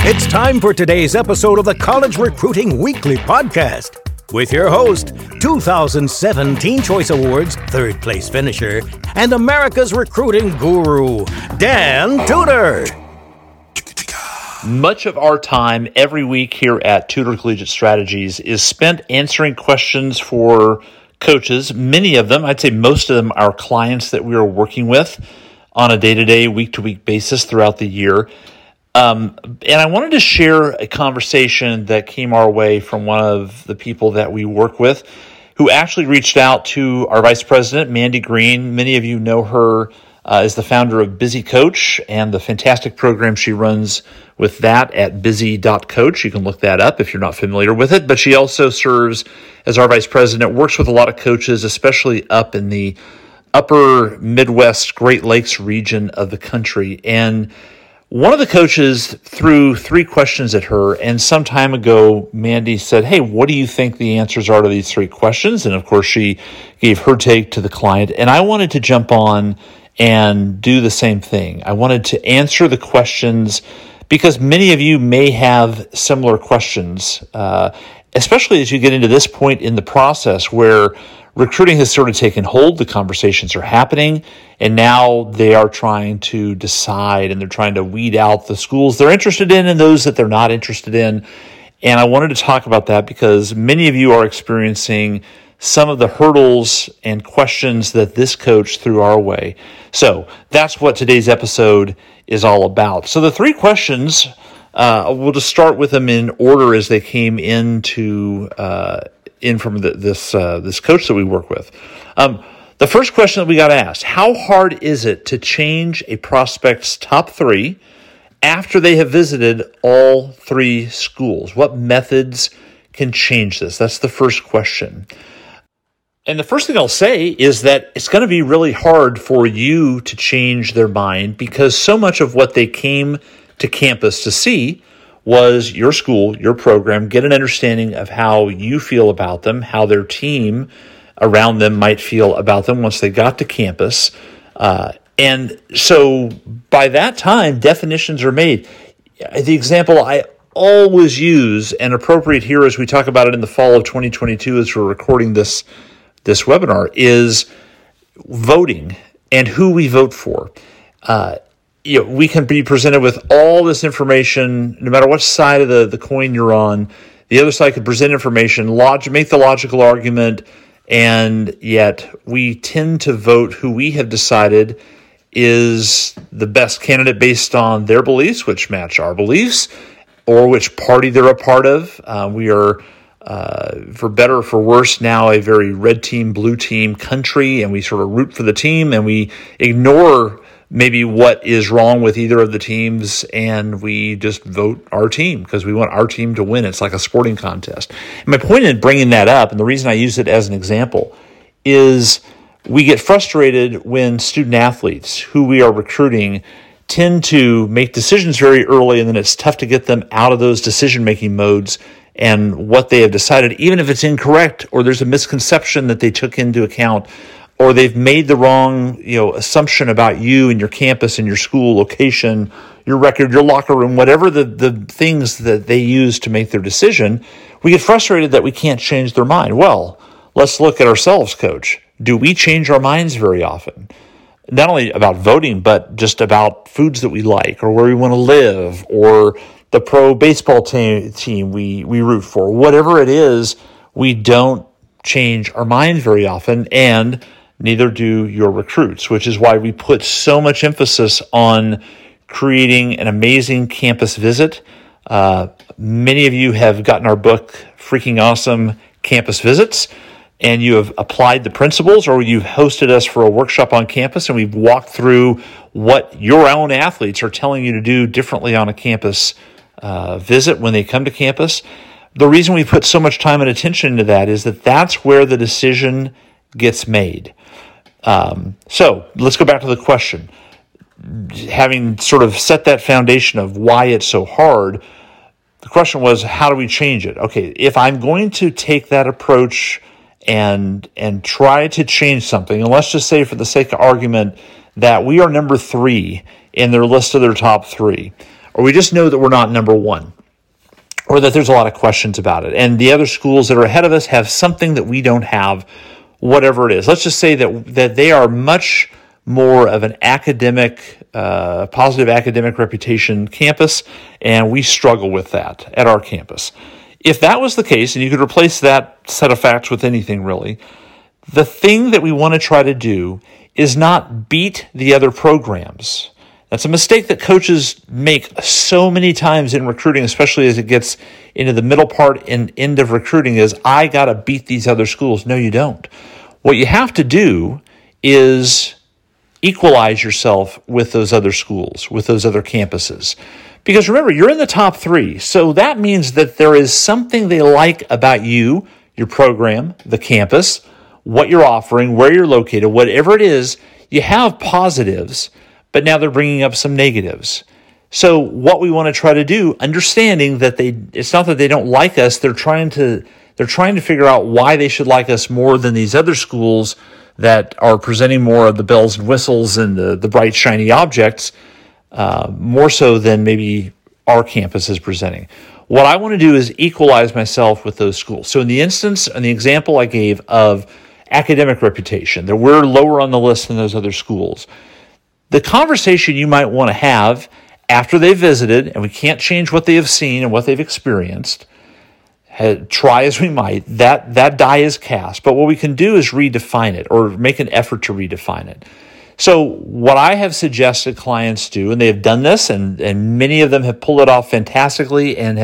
It's time for today's episode of the College Recruiting Weekly Podcast with your host, 2017 Choice Awards third place finisher and America's recruiting guru, Dan Tudor. Much of our time every week here at Tudor Collegiate Strategies is spent answering questions for coaches. Many of them, I'd say most of them, are clients that we are working with on a day-to-day, week-to-week basis throughout the year. And I wanted to share a conversation that came our way from one of the people that we work with who actually reached out to our vice president, Mandy Green. Many of you know her is the founder of Busy Coach and the fantastic program she runs with that at busy.coach. You can look that up if you're not familiar with it. But she also serves as our vice president, works with a lot of coaches, especially up in the upper Midwest Great Lakes region of the country. And one of the coaches threw three questions at her, and some time ago, Mandy said, hey, what do you think the answers are to these three questions? And of course, she gave her take to the client. And I wanted to jump on and do the same thing. I wanted to answer the questions because many of you may have similar questions, especially as you get into this point in the process where recruiting has sort of taken hold, the conversations are happening, and now they are trying to decide and they're trying to weed out the schools they're interested in and those that they're not interested in. And I wanted to talk about that because many of you are experiencing some of the hurdles and questions that this coach threw our way. So that's what today's episode is all about. So the three questions, we'll just start with them in order as they came in from this coach that we work with. The first question that we got asked, how hard is it to change a prospect's top three after they have visited all three schools? What methods can change this? That's the first question. And the first thing I'll say is that it's going to be really hard for you to change their mind because so much of what they came to campus to see was your school, your program, get an understanding of how you feel about them, how their team around them might feel about them once they got to campus. And so by that time, definitions are made. The example I always use, and appropriate here as we talk about it in the fall of 2022 as we're recording this webinar, is voting and who we vote for. We can be presented with all this information, no matter what side of the coin you're on. The other side could present information, make the logical argument, and yet we tend to vote who we have decided is the best candidate based on their beliefs, which match our beliefs, or which party they're a part of. We are, for better or for worse, now a very red team, blue team country, and we sort of root for the team, and we ignore maybe what is wrong with either of the teams, and we just vote our team because we want our team to win. It's like a sporting contest. And my point in bringing that up, and the reason I use it as an example, is we get frustrated when student athletes who we are recruiting tend to make decisions very early, and then it's tough to get them out of those decision-making modes and what they have decided, even if it's incorrect or there's a misconception that they took into account, or they've made the wrong, assumption about you and your campus and your school location, your record, your locker room, whatever the things that they use to make their decision. We get frustrated that we can't change their mind. Well, let's look at ourselves, Coach. Do we change our minds very often? Not only about voting, but just about foods that we like or where we want to live or the pro baseball team we root for. Whatever it is, we don't change our minds very often, and neither do your recruits, which is why we put so much emphasis on creating an amazing campus visit. Many of you have gotten our book, Freaking Awesome Campus Visits, and you have applied the principles, or you've hosted us for a workshop on campus, and we've walked through what your own athletes are telling you to do differently on a campus visit when they come to campus. The reason we put so much time and attention to that is that that's where the decision gets made. So let's go back to the question. Having sort of set that foundation of why it's so hard, the question was, how do we change it? Okay, if I'm going to take that approach and try to change something, and let's just say for the sake of argument that we are number 3 in their list of their top 3, or we just know that we're not number 1, or that there's a lot of questions about it. And the other schools that are ahead of us have something that we don't have, whatever it is. Let's just say that they are much more of an positive academic reputation campus, and we struggle with that at our campus. If that was the case, and you could replace that set of facts with anything really, the thing that we want to try to do is not beat the other programs. That's a mistake that coaches make so many times in recruiting, especially as it gets into the middle part and end of recruiting, is I got to beat these other schools. No, you don't. What you have to do is equalize yourself with those other schools, with those other campuses. Because remember, you're in the top 3, so that means that there is something they like about you, your program, the campus, what you're offering, where you're located, whatever it is. You have positives, but now they're bringing up some negatives. So what we want to try to do, understanding that it's not that they don't like us, they're trying to figure out why they should like us more than these other schools that are presenting more of the bells and whistles and the bright, shiny objects, more so than maybe our campus is presenting. What I want to do is equalize myself with those schools. So in the example I gave of academic reputation, that we're lower on the list than those other schools, the conversation you might want to have after they visited, and we can't change what they have seen and what they've experienced, try as we might, that die is cast. But what we can do is redefine it, or make an effort to redefine it. So what I have suggested clients do, and they have done this, and many of them have pulled it off fantastically and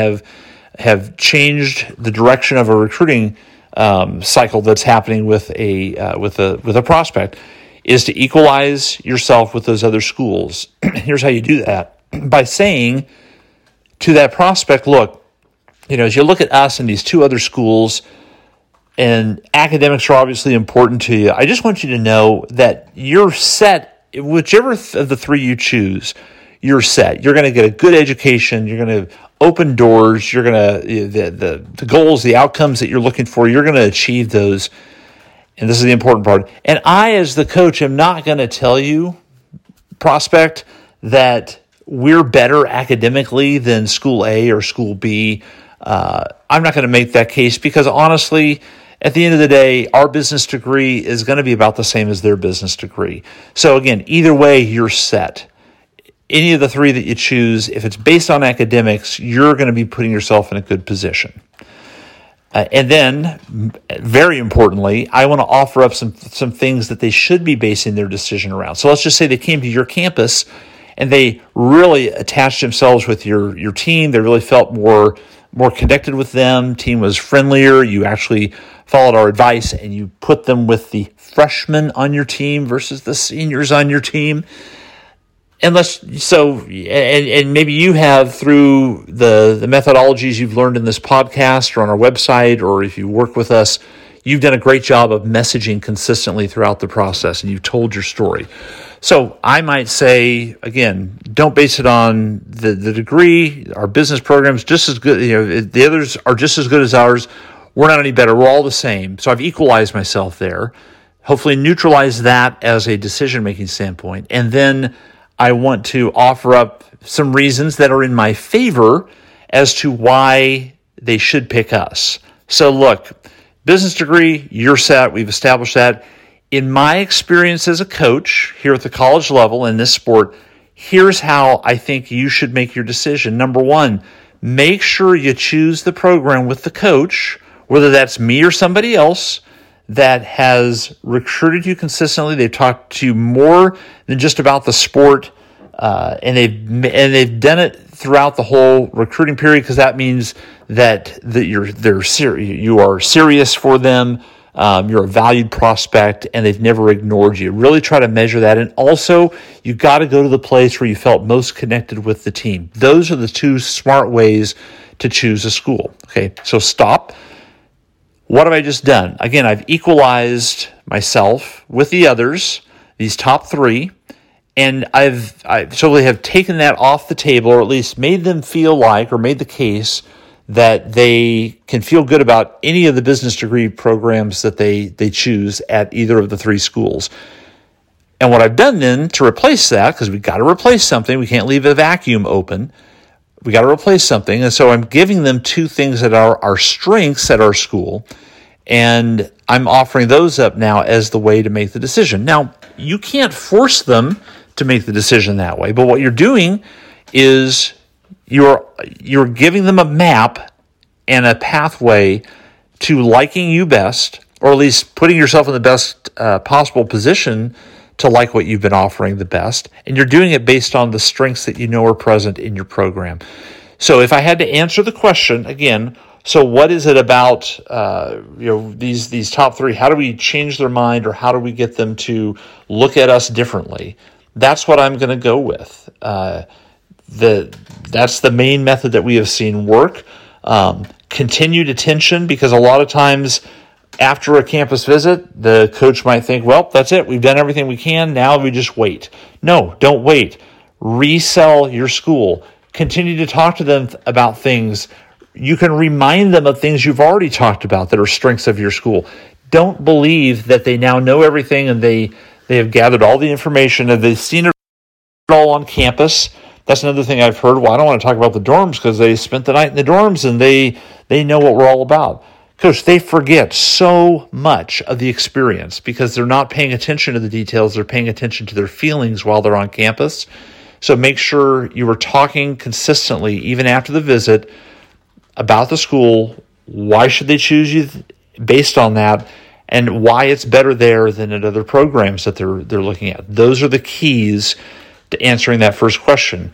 have changed the direction of a recruiting cycle that's happening with a prospect, is to equalize yourself with those other schools. Here's how you do that: by saying to that prospect, "Look, as you look at us and these 2 other schools, and academics are obviously important to you, I just want you to know that you're set, whichever of the 3 you choose, you're set. You're going to get a good education. You're going to open doors. You're going to, the goals, the outcomes that you're looking for, you're going to achieve those. And this is the important part. And I, as the coach, am not going to tell you, prospect, that we're better academically than school A or school B. I'm not going to make that case, because honestly, at the end of the day, our business degree is going to be about the same as their business degree. So again, either way, you're set. Any of the 3 that you choose, if it's based on academics, you're going to be putting yourself in a good position." And then, very importantly, I want to offer up some things that they should be basing their decision around. So let's just say they came to your campus and they really attached themselves with your team. They really felt more connected with them. Team was friendlier. You actually followed our advice and you put them with the freshmen on your team versus the seniors on your team. And maybe you have, through the methodologies you've learned in this podcast or on our website, or if you work with us, you've done a great job of messaging consistently throughout the process and you've told your story. So I might say, again, don't base it on the degree. Our business program's just as good. The others are just as good as ours. We're not any better. We're all the same. So I've equalized myself there. Hopefully neutralize that as a decision-making standpoint. And then I want to offer up some reasons that are in my favor as to why they should pick us. So look, business degree, you're set. We've established that. In my experience as a coach here at the college level in this sport, here's how I think you should make your decision. Number 1, make sure you choose the program with the coach, whether that's me or somebody else, that has recruited you consistently. They've talked to you more than just about the sport, and they've done it throughout the whole recruiting period, because that means that you are serious for them. You're a valued prospect, and they've never ignored you. Really try to measure that. And also, you got to go to the place where you felt most connected with the team. Those are the 2 smart ways to choose a school. Okay, so stop. What have I just done? Again, I've equalized myself with the others, these top 3, and I totally have taken that off the table, or at least made them feel like, or made the case that they can feel good about any of the business degree programs that they choose at either of the 3 schools. And what I've done then to replace that, because we've got to replace something, we can't leave a vacuum open. We got to replace something. And so I'm giving them two things that are our strengths at our school, and I'm offering those up now as the way to make the decision. Now, you can't force them to make the decision that way, but what you're doing is you're giving them a map and a pathway to liking you best, or at least putting yourself in the best possible position to like what you've been offering the best. And you're doing it based on the strengths that you know are present in your program. So if I had to answer the question again, so what is it about these top three? How do we change their mind, or how do we get them to look at us differently? That's what I'm going to go with. That's the main method that we have seen work. Continued attention, because a lot of times after a campus visit, the coach might think, well, that's it. We've done everything we can. Now we just wait. No, don't wait. Resell your school. Continue to talk to them about things. You can remind them of things you've already talked about that are strengths of your school. Don't believe that they now know everything and they have gathered all the information and they've seen it all on campus. That's another thing I've heard. Well, I don't want to talk about the dorms because they spent the night in the dorms and they know what we're all about. Coach, they forget so much of the experience because they're not paying attention to the details. They're paying attention to their feelings while they're on campus. So make sure you are talking consistently, even after the visit, about the school. Why should they choose you based on that, and why it's better there than at other programs that they're looking at. Those are the keys to answering that first question.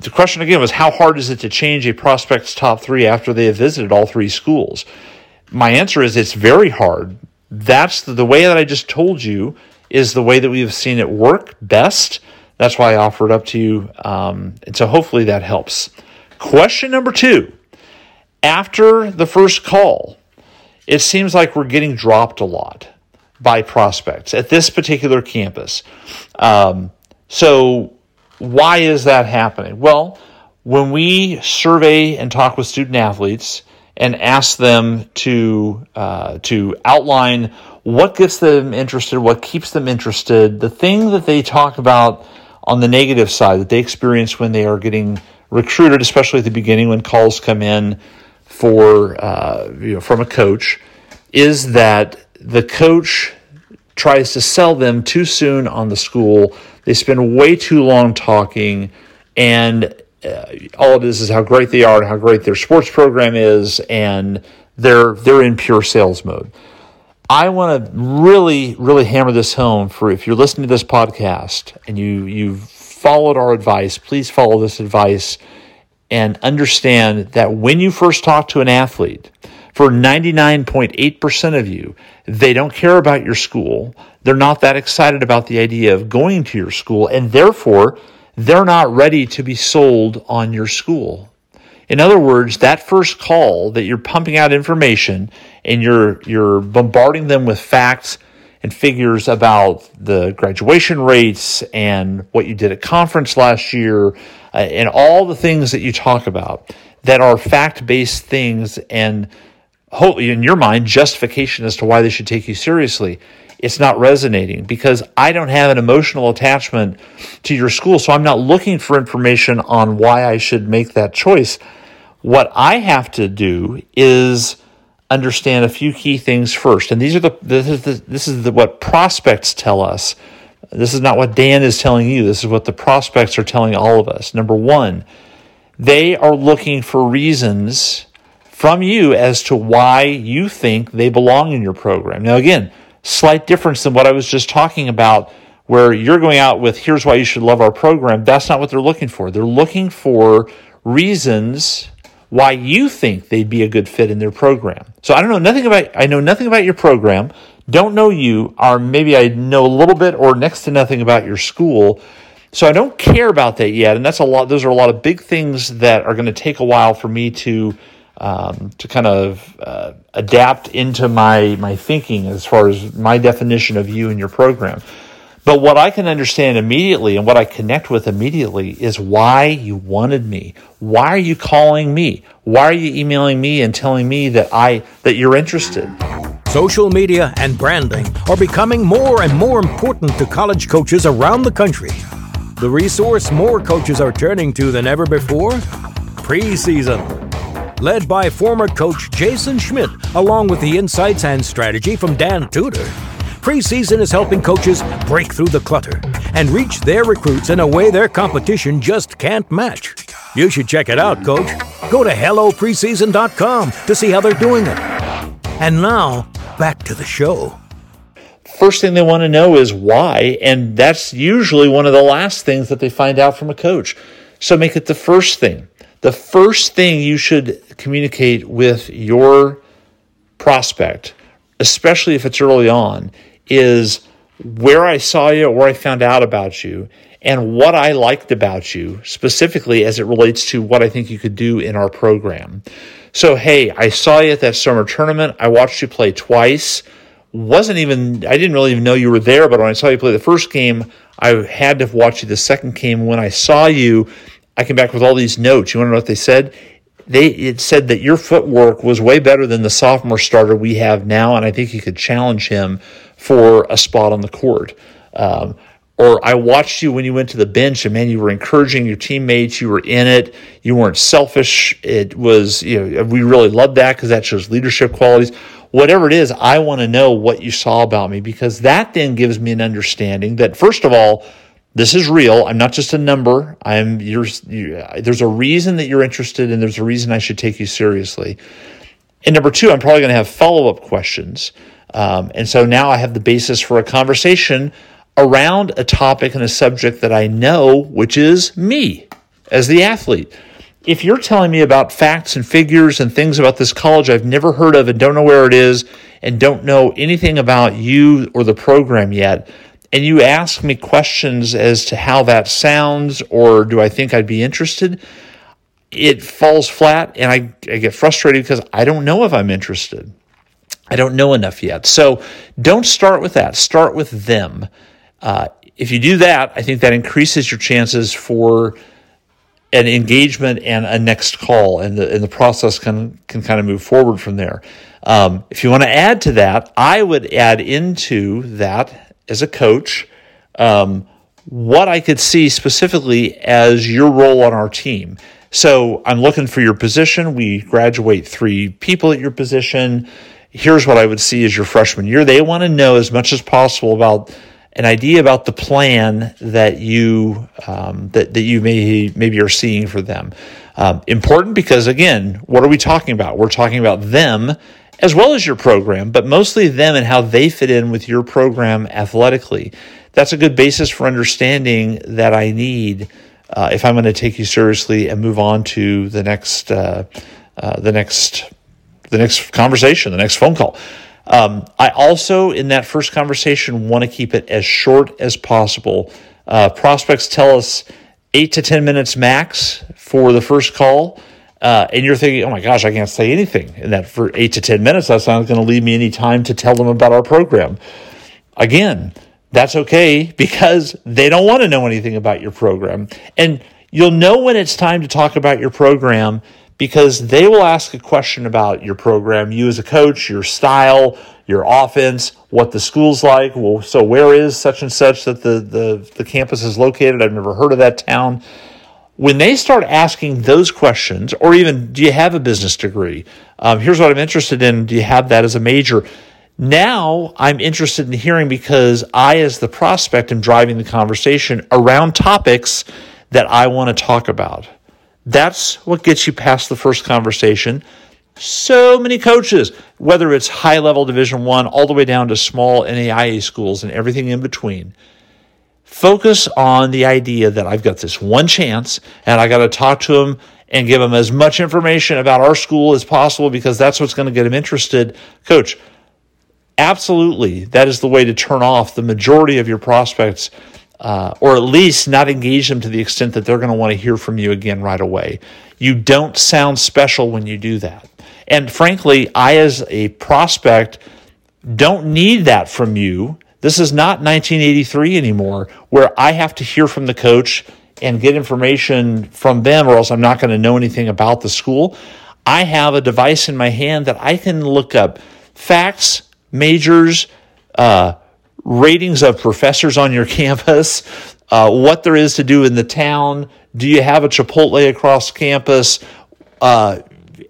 The question again was, how hard is it to change a prospect's top three after they have visited all three schools? My answer is it's very hard. That's the way that I just told you is the way that we have seen it work best. That's why I offer it up to you. And so hopefully that helps. Question number 2, after the first call, it seems like we're getting dropped a lot by prospects at this particular campus. So why is that happening? Well, when we survey and talk with student athletes and ask them to outline what gets them interested, what keeps them interested, the thing that they talk about on the negative side that they experience when they are getting recruited, especially at the beginning when calls come in for from a coach, is that the coach tries to sell them too soon on the school. They spend way too long talking, and all it is how great they are and how great their sports program is, and they're in pure sales mode. I want to really, really hammer this home for if you're listening to this podcast and you've followed our advice, please follow this advice and understand that when you first talk to an athlete, for 99.8% of you, they don't care about your school. They're not that excited about the idea of going to your school, and therefore, they're not ready to be sold on your school. In other words, that first call that you're pumping out information and you're bombarding them with facts and figures about the graduation rates and what you did at conference last year and all the things that you talk about that are fact-based things and hopefully in your mind, justification as to why they should take you seriously. It's not resonating because I don't have an emotional attachment to your school, so I'm not looking for information on why I should make that choice. What I have to do is understand a few key things first, and these are what prospects tell us. This is not what Dan is telling you. This is what the prospects are telling all of us. Number 1, they are looking for reasons from you as to why you think they belong in your program. Now, again, slight difference than what I was just talking about where you're going out with, here's why you should love our program. That's not what they're looking for. They're looking for reasons why you think they'd be a good fit in their program. So I know nothing about your program, don't know you, or maybe I know a little bit or next to nothing about your school. So I don't care about that yet. And those are a lot of big things that are going to take a while for me to kind of adapt into my thinking as far as my definition of you and your program. But what I can understand immediately and what I connect with immediately is why you wanted me. Why are you calling me? Why are you emailing me and telling me that you're interested? Social media and branding are becoming more and more important to college coaches around the country. The resource more coaches are turning to than ever before? Preseason. Led by former coach Jason Schmidt, along with the insights and strategy from Dan Tudor, Preseason is helping coaches break through the clutter and reach their recruits in a way their competition just can't match. You should check it out, Coach. Go to hellopreseason.com to see how they're doing it. And now, back to the show. First thing they want to know is why, and that's usually one of the last things that they find out from a coach. So make it the first thing. The first thing you should communicate with your prospect, especially if it's early on, is where I saw you or where I found out about you and what I liked about you, specifically as it relates to what I think you could do in our program. So, hey, I saw you at that summer tournament. I watched you play twice. I didn't really even know you were there, but when I saw you play the first game, I had to watch you the second game. When I saw you, I came back with all these notes. You want to know what they said? It said that your footwork was way better than the sophomore starter we have now, and I think you could challenge him for a spot on the court. Or I watched you when you went to the bench, and man, you were encouraging your teammates. You were in it. You weren't selfish. It was, we really loved that because that shows leadership qualities. Whatever it is, I want to know what you saw about me, because that then gives me an understanding that, first of all, this is real. I'm not just a number. There's a reason that you're interested, and there's a reason I should take you seriously. And number two, I'm probably going to have follow-up questions. And so now I have the basis for a conversation around a topic and a subject that I know, which is me as the athlete. If you're telling me about facts and figures and things about this college I've never heard of and don't know where it is and don't know anything about you or the program yet, and you ask me questions as to how that sounds or do I think I'd be interested, it falls flat, and I get frustrated because I don't know if I'm interested. I don't know enough yet. So don't start with that. Start with them. If you do that, I think that increases your chances for an engagement and a next call, and the process can kind of move forward from there. If you want to add to that, I would add into that as a coach what I could see specifically as your role on our team. So I'm looking for your position. We graduate 3 people at your position. Here's what I would see as your freshman year. They want to know as much as possible about an idea about the plan that you that you maybe are seeing for them. Important because, again, what are we talking about? We're talking about them as well as your program, but mostly them and how they fit in with your program athletically. That's a good basis for understanding that I need if I'm going to take you seriously and move on to the next conversation, the next phone call. I also, in that first conversation, want to keep it as short as possible. Prospects tell us 8 to 10 minutes max for the first call, and you're thinking, oh my gosh, I can't say anything in that for 8 to 10 minutes. That's not going to leave me any time to tell them about our program. Again, that's okay because they don't want to know anything about your program. And you'll know when it's time to talk about your program because they will ask a question about your program, you as a coach, your style, your offense, what the school's like. Well, so where is such and such that the campus is located? I've never heard of that town. When they start asking those questions, or even, do you have a business degree? Here's what I'm interested in. Do you have that as a major? Now I'm interested in hearing because I, as the prospect, am driving the conversation around topics that I want to talk about. That's what gets you past the first conversation. So many coaches, whether it's high-level Division I all the way down to small NAIA schools and everything in between, focus on the idea that I've got this one chance and I got to talk to them and give them as much information about our school as possible because that's what's going to get them interested. Coach, absolutely, that is the way to turn off the majority of your prospects. Or at least not engage them to the extent that they're going to want to hear from you again right away. You don't sound special when you do that. And frankly, I as a prospect don't need that from you. This is not 1983 anymore where I have to hear from the coach and get information from them or else I'm not going to know anything about the school. I have a device in my hand that I can look up facts, majors, ratings of professors on your campus, what there is to do in the town, do you have a Chipotle across campus,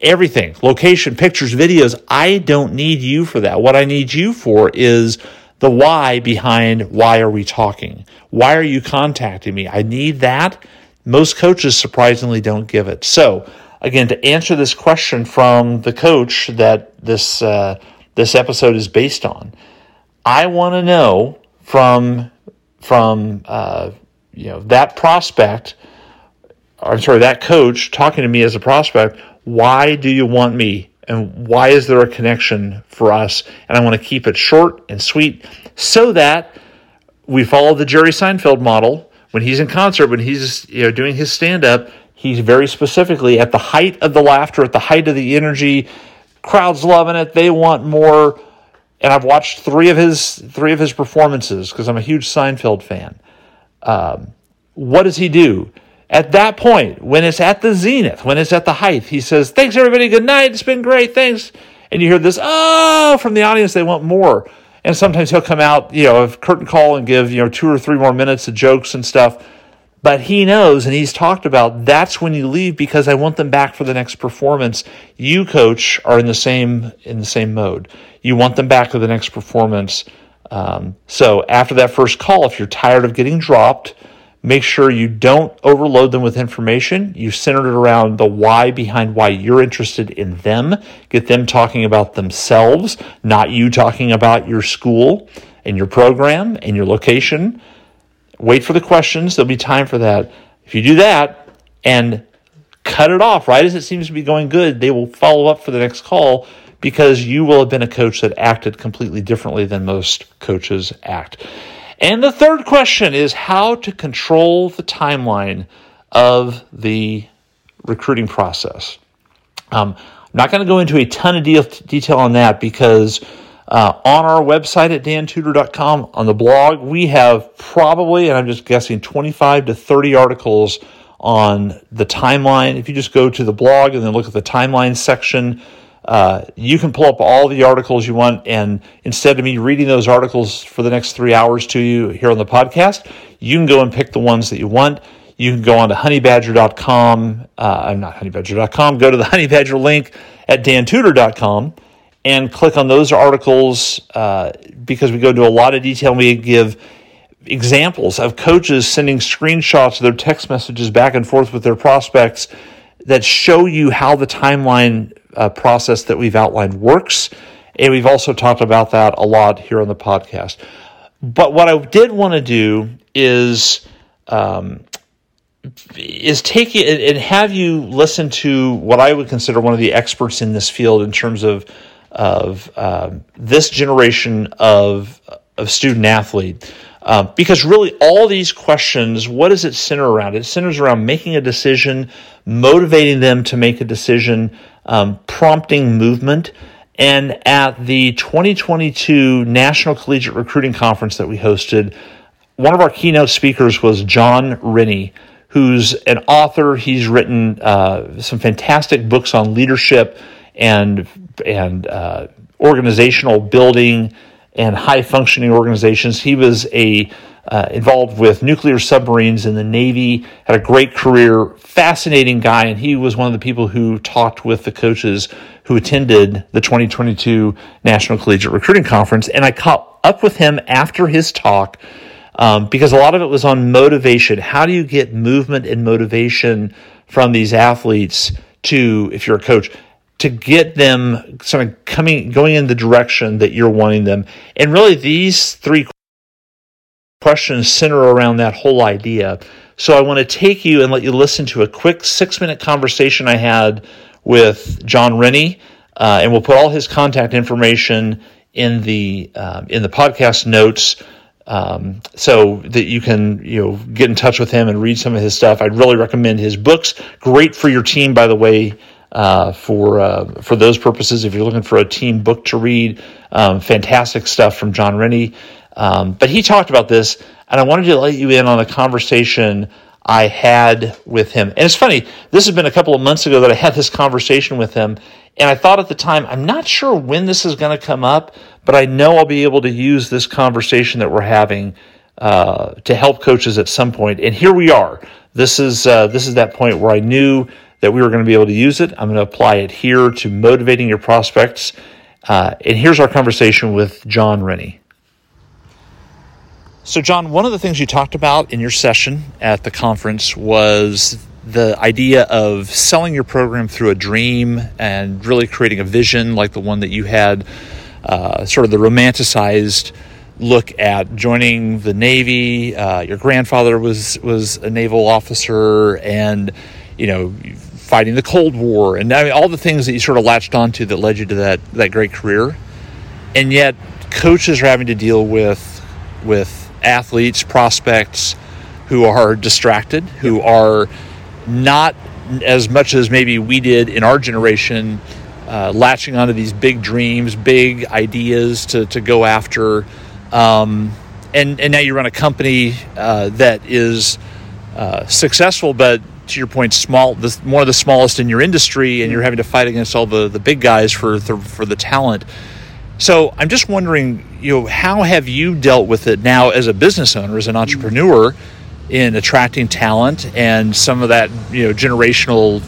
everything, location, pictures, videos. I don't need you for that. What I need you for is the why behind why are we talking? Why are you contacting me? I need that. Most coaches surprisingly don't give it. So again, to answer this question from the coach that this episode is based on, I want to know from that prospect, that coach talking to me as a prospect, why do you want me? And why is there a connection for us? And I want to keep it short and sweet so that we follow the Jerry Seinfeld model. When he's in concert, when he's doing his stand-up, he's very specifically at the height of the laughter, at the height of the energy. Crowd's loving it. They want more. And I've watched three of his performances because I'm a huge Seinfeld fan. What does he do? At that point, when it's at the zenith, when it's at the height, he says, thanks, everybody. Good night. It's been great. Thanks. And you hear this, oh, from the audience. They want more. And sometimes he'll come out, a curtain call and give, 2 or 3 more minutes of jokes and stuff. But he knows, and he's talked about, that's when you leave because I want them back for the next performance. You, coach, are in the same mode. You want them back for the next performance. So after that first call, if you're tired of getting dropped, make sure you don't overload them with information. You center it around the why behind why you're interested in them. Get them talking about themselves, not you talking about your school and your program and your location. Wait for the questions. There'll be time for that. If you do that and cut it off right as it seems to be going good, they will follow up for the next call because you will have been a coach that acted completely differently than most coaches act. And the third question is how to control the timeline of the recruiting process. I'm not going to go into a ton of detail on that because on our website at dantudor.com, on the blog, we have probably, and I'm just guessing, 25 to 30 articles on the timeline. If you just go to the blog and then look at the timeline section, you can pull up all the articles you want, and instead of me reading those articles for the next 3 hours to you here on the podcast, you can go and pick the ones that you want. You can go on to honeybadger.com. I'm not honeybadger.com. Go to the honeybadger link at dantudor.com and click on those articles because we go into a lot of detail. We give examples of coaches sending screenshots of their text messages back and forth with their prospects that show you how the timeline process that we've outlined works. And we've also talked about that a lot here on the podcast. But what I did want to do is take it and have you listen to what I would consider one of the experts in this field in terms of this generation of student athlete. Because really all these questions, what does it center around? It centers around making a decision, motivating them to make a decision, prompting movement. And at the 2022 National Collegiate Recruiting Conference that we hosted, one of our keynote speakers was John Rennie, who's an author. He's written some fantastic books on leadership and organizational building and high-functioning organizations. He was involved with nuclear submarines in the Navy, had a great career, fascinating guy, and he was one of the people who talked with the coaches who attended the 2022 National Collegiate Recruiting Conference. And I caught up with him after his talk because a lot of it was on motivation. How do you get movement and motivation from these athletes to, if you're a coach, to get them sort of going in the direction that you're wanting them. And really these three questions center around that whole idea. So I want to take you and let you listen to a quick 6-minute conversation I had with John Rennie, and we'll put all his contact information in the podcast notes so that you can get in touch with him and read some of his stuff. I'd really recommend his books. Great for your team, by the way, for those purposes, if you're looking for a team book to read, fantastic stuff from John Rennie. But he talked about this, and I wanted to let you in on a conversation I had with him. And it's funny, this has been a couple of months ago that I had this conversation with him, and I thought at the time, I'm not sure when this is going to come up, but I know I'll be able to use this conversation that we're having to help coaches at some point. And here we are. This is that point where I knew that we were going to be able to use it. I'm going to apply it here to motivating your prospects. And here's our conversation with John Rennie. So, John, one of the things you talked about in your session at the conference was the idea of selling your program through a dream and really creating a vision like the one that you had, sort of the romanticized look at joining the Navy. Your grandfather was a naval officer, and, you know, fighting the Cold War, and I mean, all the things that you sort of latched onto that led you to that great career. And yet coaches are having to deal with athletes, prospects who are distracted, who are not, as much as maybe we did in our generation, latching onto these big dreams, big ideas to go after. And now you run a company that is successful, but to your point, small, one of the smallest in your industry, and you're having to fight against all the big guys for the talent. So I'm just wondering, you know, how have you dealt with it now as a business owner, as an entrepreneur, in attracting talent and some of that, you know, generational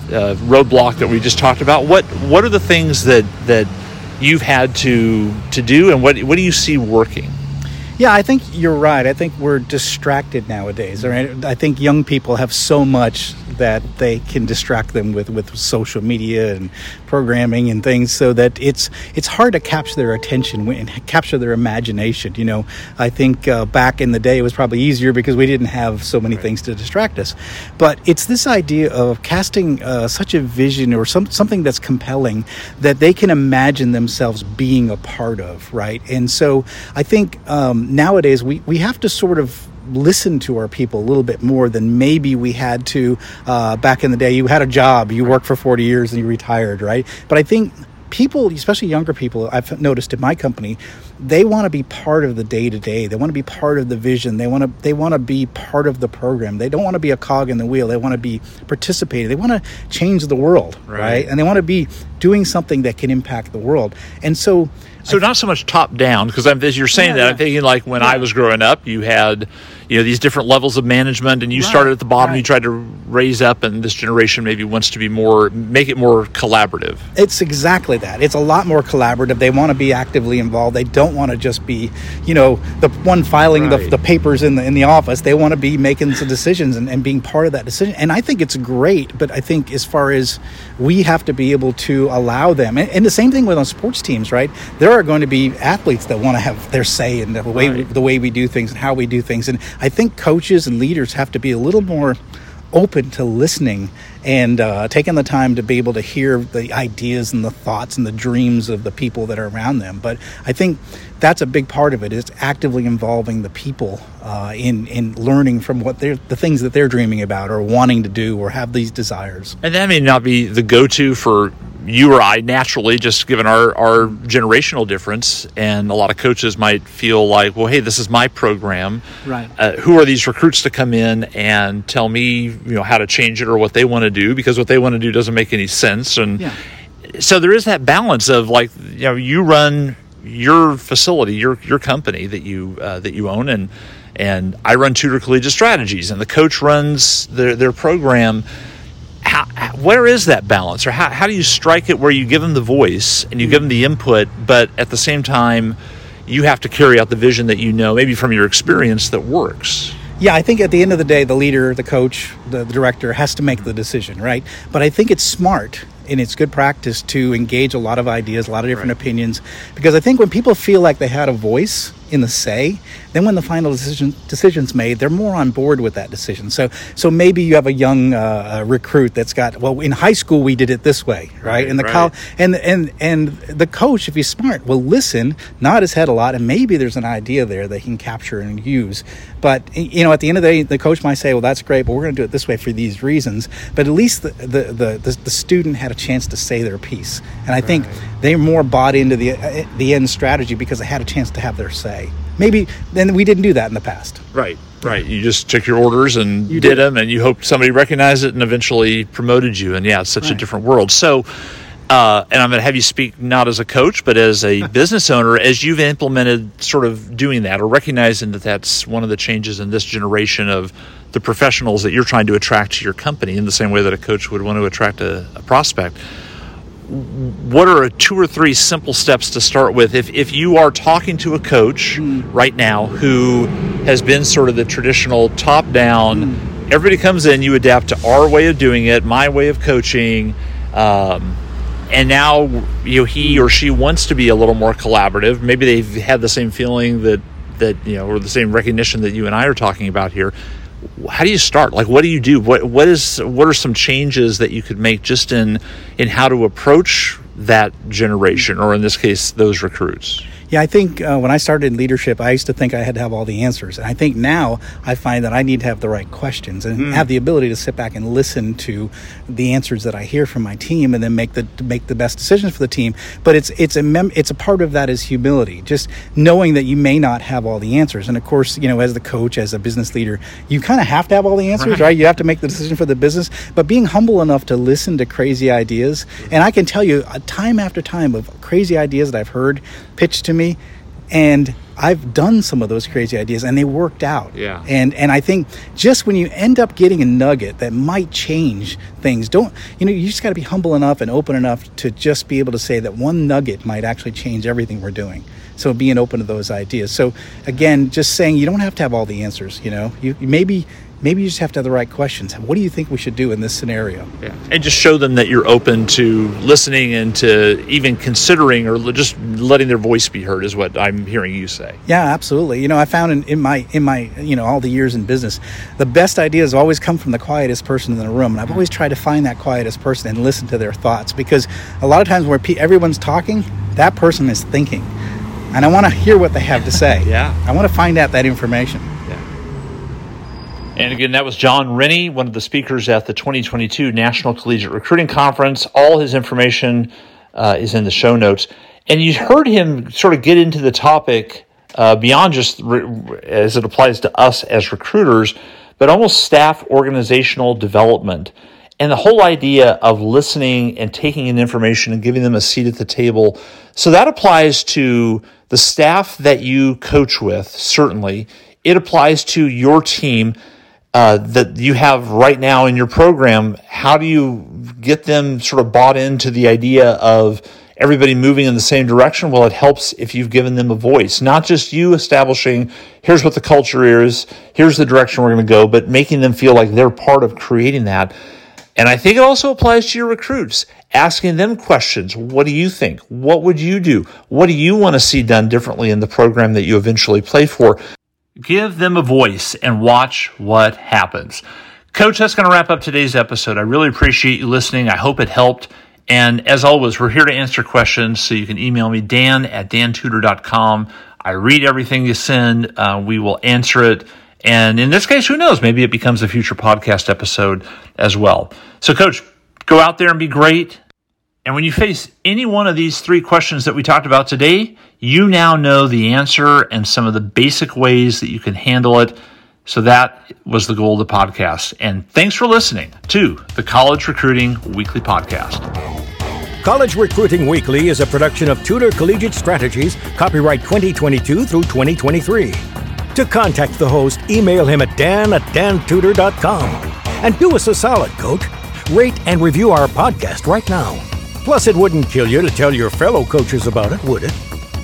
roadblock that we just talked about? What are the things that you've had to do, and what do you see working? Yeah, I think you're right. I think we're distracted nowadays. Right? I think young people have so much that they can distract them with social media and programming and things, so that it's hard to capture their attention and capture their imagination. You know, I think back in the day it was probably easier because we didn't have so many things to distract us. But it's this idea of casting such a vision or something that's compelling that they can imagine themselves being a part of, right? And so I think nowadays we have to sort of listen to our people a little bit more than maybe we had to back in the day. You had a job, you worked for 40 years and you retired, right? But I think people, especially younger people, I've noticed in my company, they want to be part of the day-to-day. They want to be part of the vision. They want to be part of the program. They don't want to be a cog in the wheel. They want to be participating. They want to change the world, right? And they want to be doing something that can impact the world. And so not so much top down, because as you're saying I'm thinking like when I was growing up, you had, you know, these different levels of management, and you started at the bottom, you tried to raise up, and this generation maybe wants to be more, make it more collaborative. It's exactly that. It's a lot more collaborative. They want to be actively involved. They don't want to just be, you know, the one filing the papers in the office. They want to be making some decisions and being part of that decision. And I think it's great, but I think as far as we have to be able to allow them, and the same thing with on sports teams, right? There are going to be athletes that want to have their say in the way we do things and how we do things. And I think coaches and leaders have to be a little more open to listening and taking the time to be able to hear the ideas and the thoughts and the dreams of the people that are around them. But I think that's a big part of it, is actively involving the people in learning from what the things that they're dreaming about or wanting to do or have these desires. And that may not be the go-to for you or I naturally, just given our generational difference, and a lot of coaches might feel like, well, hey, this is my program. Right. Who are these recruits to come in and tell me, you know, how to change it or what they want to do, because what they want to do doesn't make any sense. And so there is that balance of, like, you know, you run your facility, your company that you own, and I run Tudor Collegiate Strategies, and the coach runs their program. Where is that balance, or how do you strike it where you give them the voice and you give them the input, but at the same time you have to carry out the vision that, you know, maybe from your experience that works? Yeah, I think at the end of the day, the leader, the coach, the director has to make the decision, right? But I think it's smart and it's good practice to engage a lot of ideas, a lot of different opinions, because I think when people feel like they had a voice in the say, then when the final decision's made, they're more on board with that decision. So maybe you have a young recruit that's got, well, in high school we did it this way, right? And the the coach, if he's smart, will listen, nod his head a lot, and maybe there's an idea there they can capture and use. But, you know, at the end of the day, the coach might say, well, that's great, but we're going to do it this way for these reasons. But at least the student had a chance to say their piece, and I think they more bought into the end strategy because they had a chance to have their say. Maybe then we didn't do that in the past. Right. Right. You just took your orders and you did them, and you hoped somebody recognized it and eventually promoted you. And yeah, it's such a different world. So, and I'm going to have you speak not as a coach, but as a business owner, as you've implemented sort of doing that or recognizing that that's one of the changes in this generation of the professionals that you're trying to attract to your company in the same way that a coach would want to attract a prospect. What are two or three simple steps to start with? If you are talking to a coach right now who has been sort of the traditional top-down, everybody comes in, you adapt to our way of doing it, my way of coaching, and now, you know, he or she wants to be a little more collaborative. Maybe they've had the same feeling that you know, or the same recognition that you and I are talking about here. How do you start? Like, what do you do? What are some changes that you could make just in how to approach that generation, or in this case, those recruits? Yeah, I think when I started in leadership, I used to think I had to have all the answers. And I think now I find that I need to have the right questions and have the ability to sit back and listen to the answers that I hear from my team and then make the best decisions for the team. But it's a part of that is humility, just knowing that you may not have all the answers. And of course, you know, as the coach, as a business leader, you kind of have to have all the answers, right? You have to make the decision for the business. But being humble enough to listen to crazy ideas, and I can tell you time after time of crazy ideas that I've heard pitched to me. And I've done some of those crazy ideas, and they worked out. Yeah. And I think just when you end up getting a nugget that might change things, you just got to be humble enough and open enough to just be able to say that one nugget might actually change everything we're doing. So being open to those ideas. So again, just saying you don't have to have all the answers. You know, you maybe you just have to have the right questions. What do you think we should do in this scenario? Yeah. And just show them that you're open to listening and to even considering, or just letting their voice be heard is what I'm hearing you say. Yeah, absolutely. You know, I found in my you know, all the years in business, the best ideas always come from the quietest person in the room. And I've always tried to find that quietest person and listen to their thoughts, because a lot of times where everyone's talking, that person is thinking. And I want to hear what they have to say. Yeah. I want to find out that information. And again, that was John Rennie, one of the speakers at the 2022 National Collegiate Recruiting Conference. All his information is in the show notes. And you heard him sort of get into the topic beyond just as it applies to us as recruiters, but almost staff organizational development. And the whole idea of listening and taking in information and giving them a seat at the table. So that applies to the staff that you coach with, certainly. It applies to your team. That you have right now in your program, how do you get them sort of bought into the idea of everybody moving in the same direction? Well, it helps if you've given them a voice, not just you establishing, here's what the culture is, here's the direction we're going to go, but making them feel like they're part of creating that. And I think it also applies to your recruits, asking them questions. What do you think? What would you do? What do you want to see done differently in the program that you eventually play for? Give them a voice and watch what happens. Coach, that's going to wrap up today's episode. I really appreciate you listening. I hope it helped. And as always, we're here to answer questions, so you can email me, dan@dantudor.com. I read everything you send. We will answer it. And in this case, who knows? Maybe it becomes a future podcast episode as well. So, Coach, go out there and be great. And when you face any one of these three questions that we talked about today, you now know the answer and some of the basic ways that you can handle it. So that was the goal of the podcast. And thanks for listening to the College Recruiting Weekly Podcast. College Recruiting Weekly is a production of Tudor Collegiate Strategies, copyright 2022 through 2023. To contact the host, email him at dan@dantudor.com. And do us a solid, Coach. Rate and review our podcast right now. Plus, it wouldn't kill you to tell your fellow coaches about it, would it?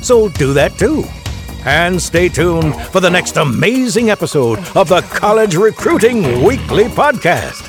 So do that too. And stay tuned for the next amazing episode of the College Recruiting Weekly Podcast.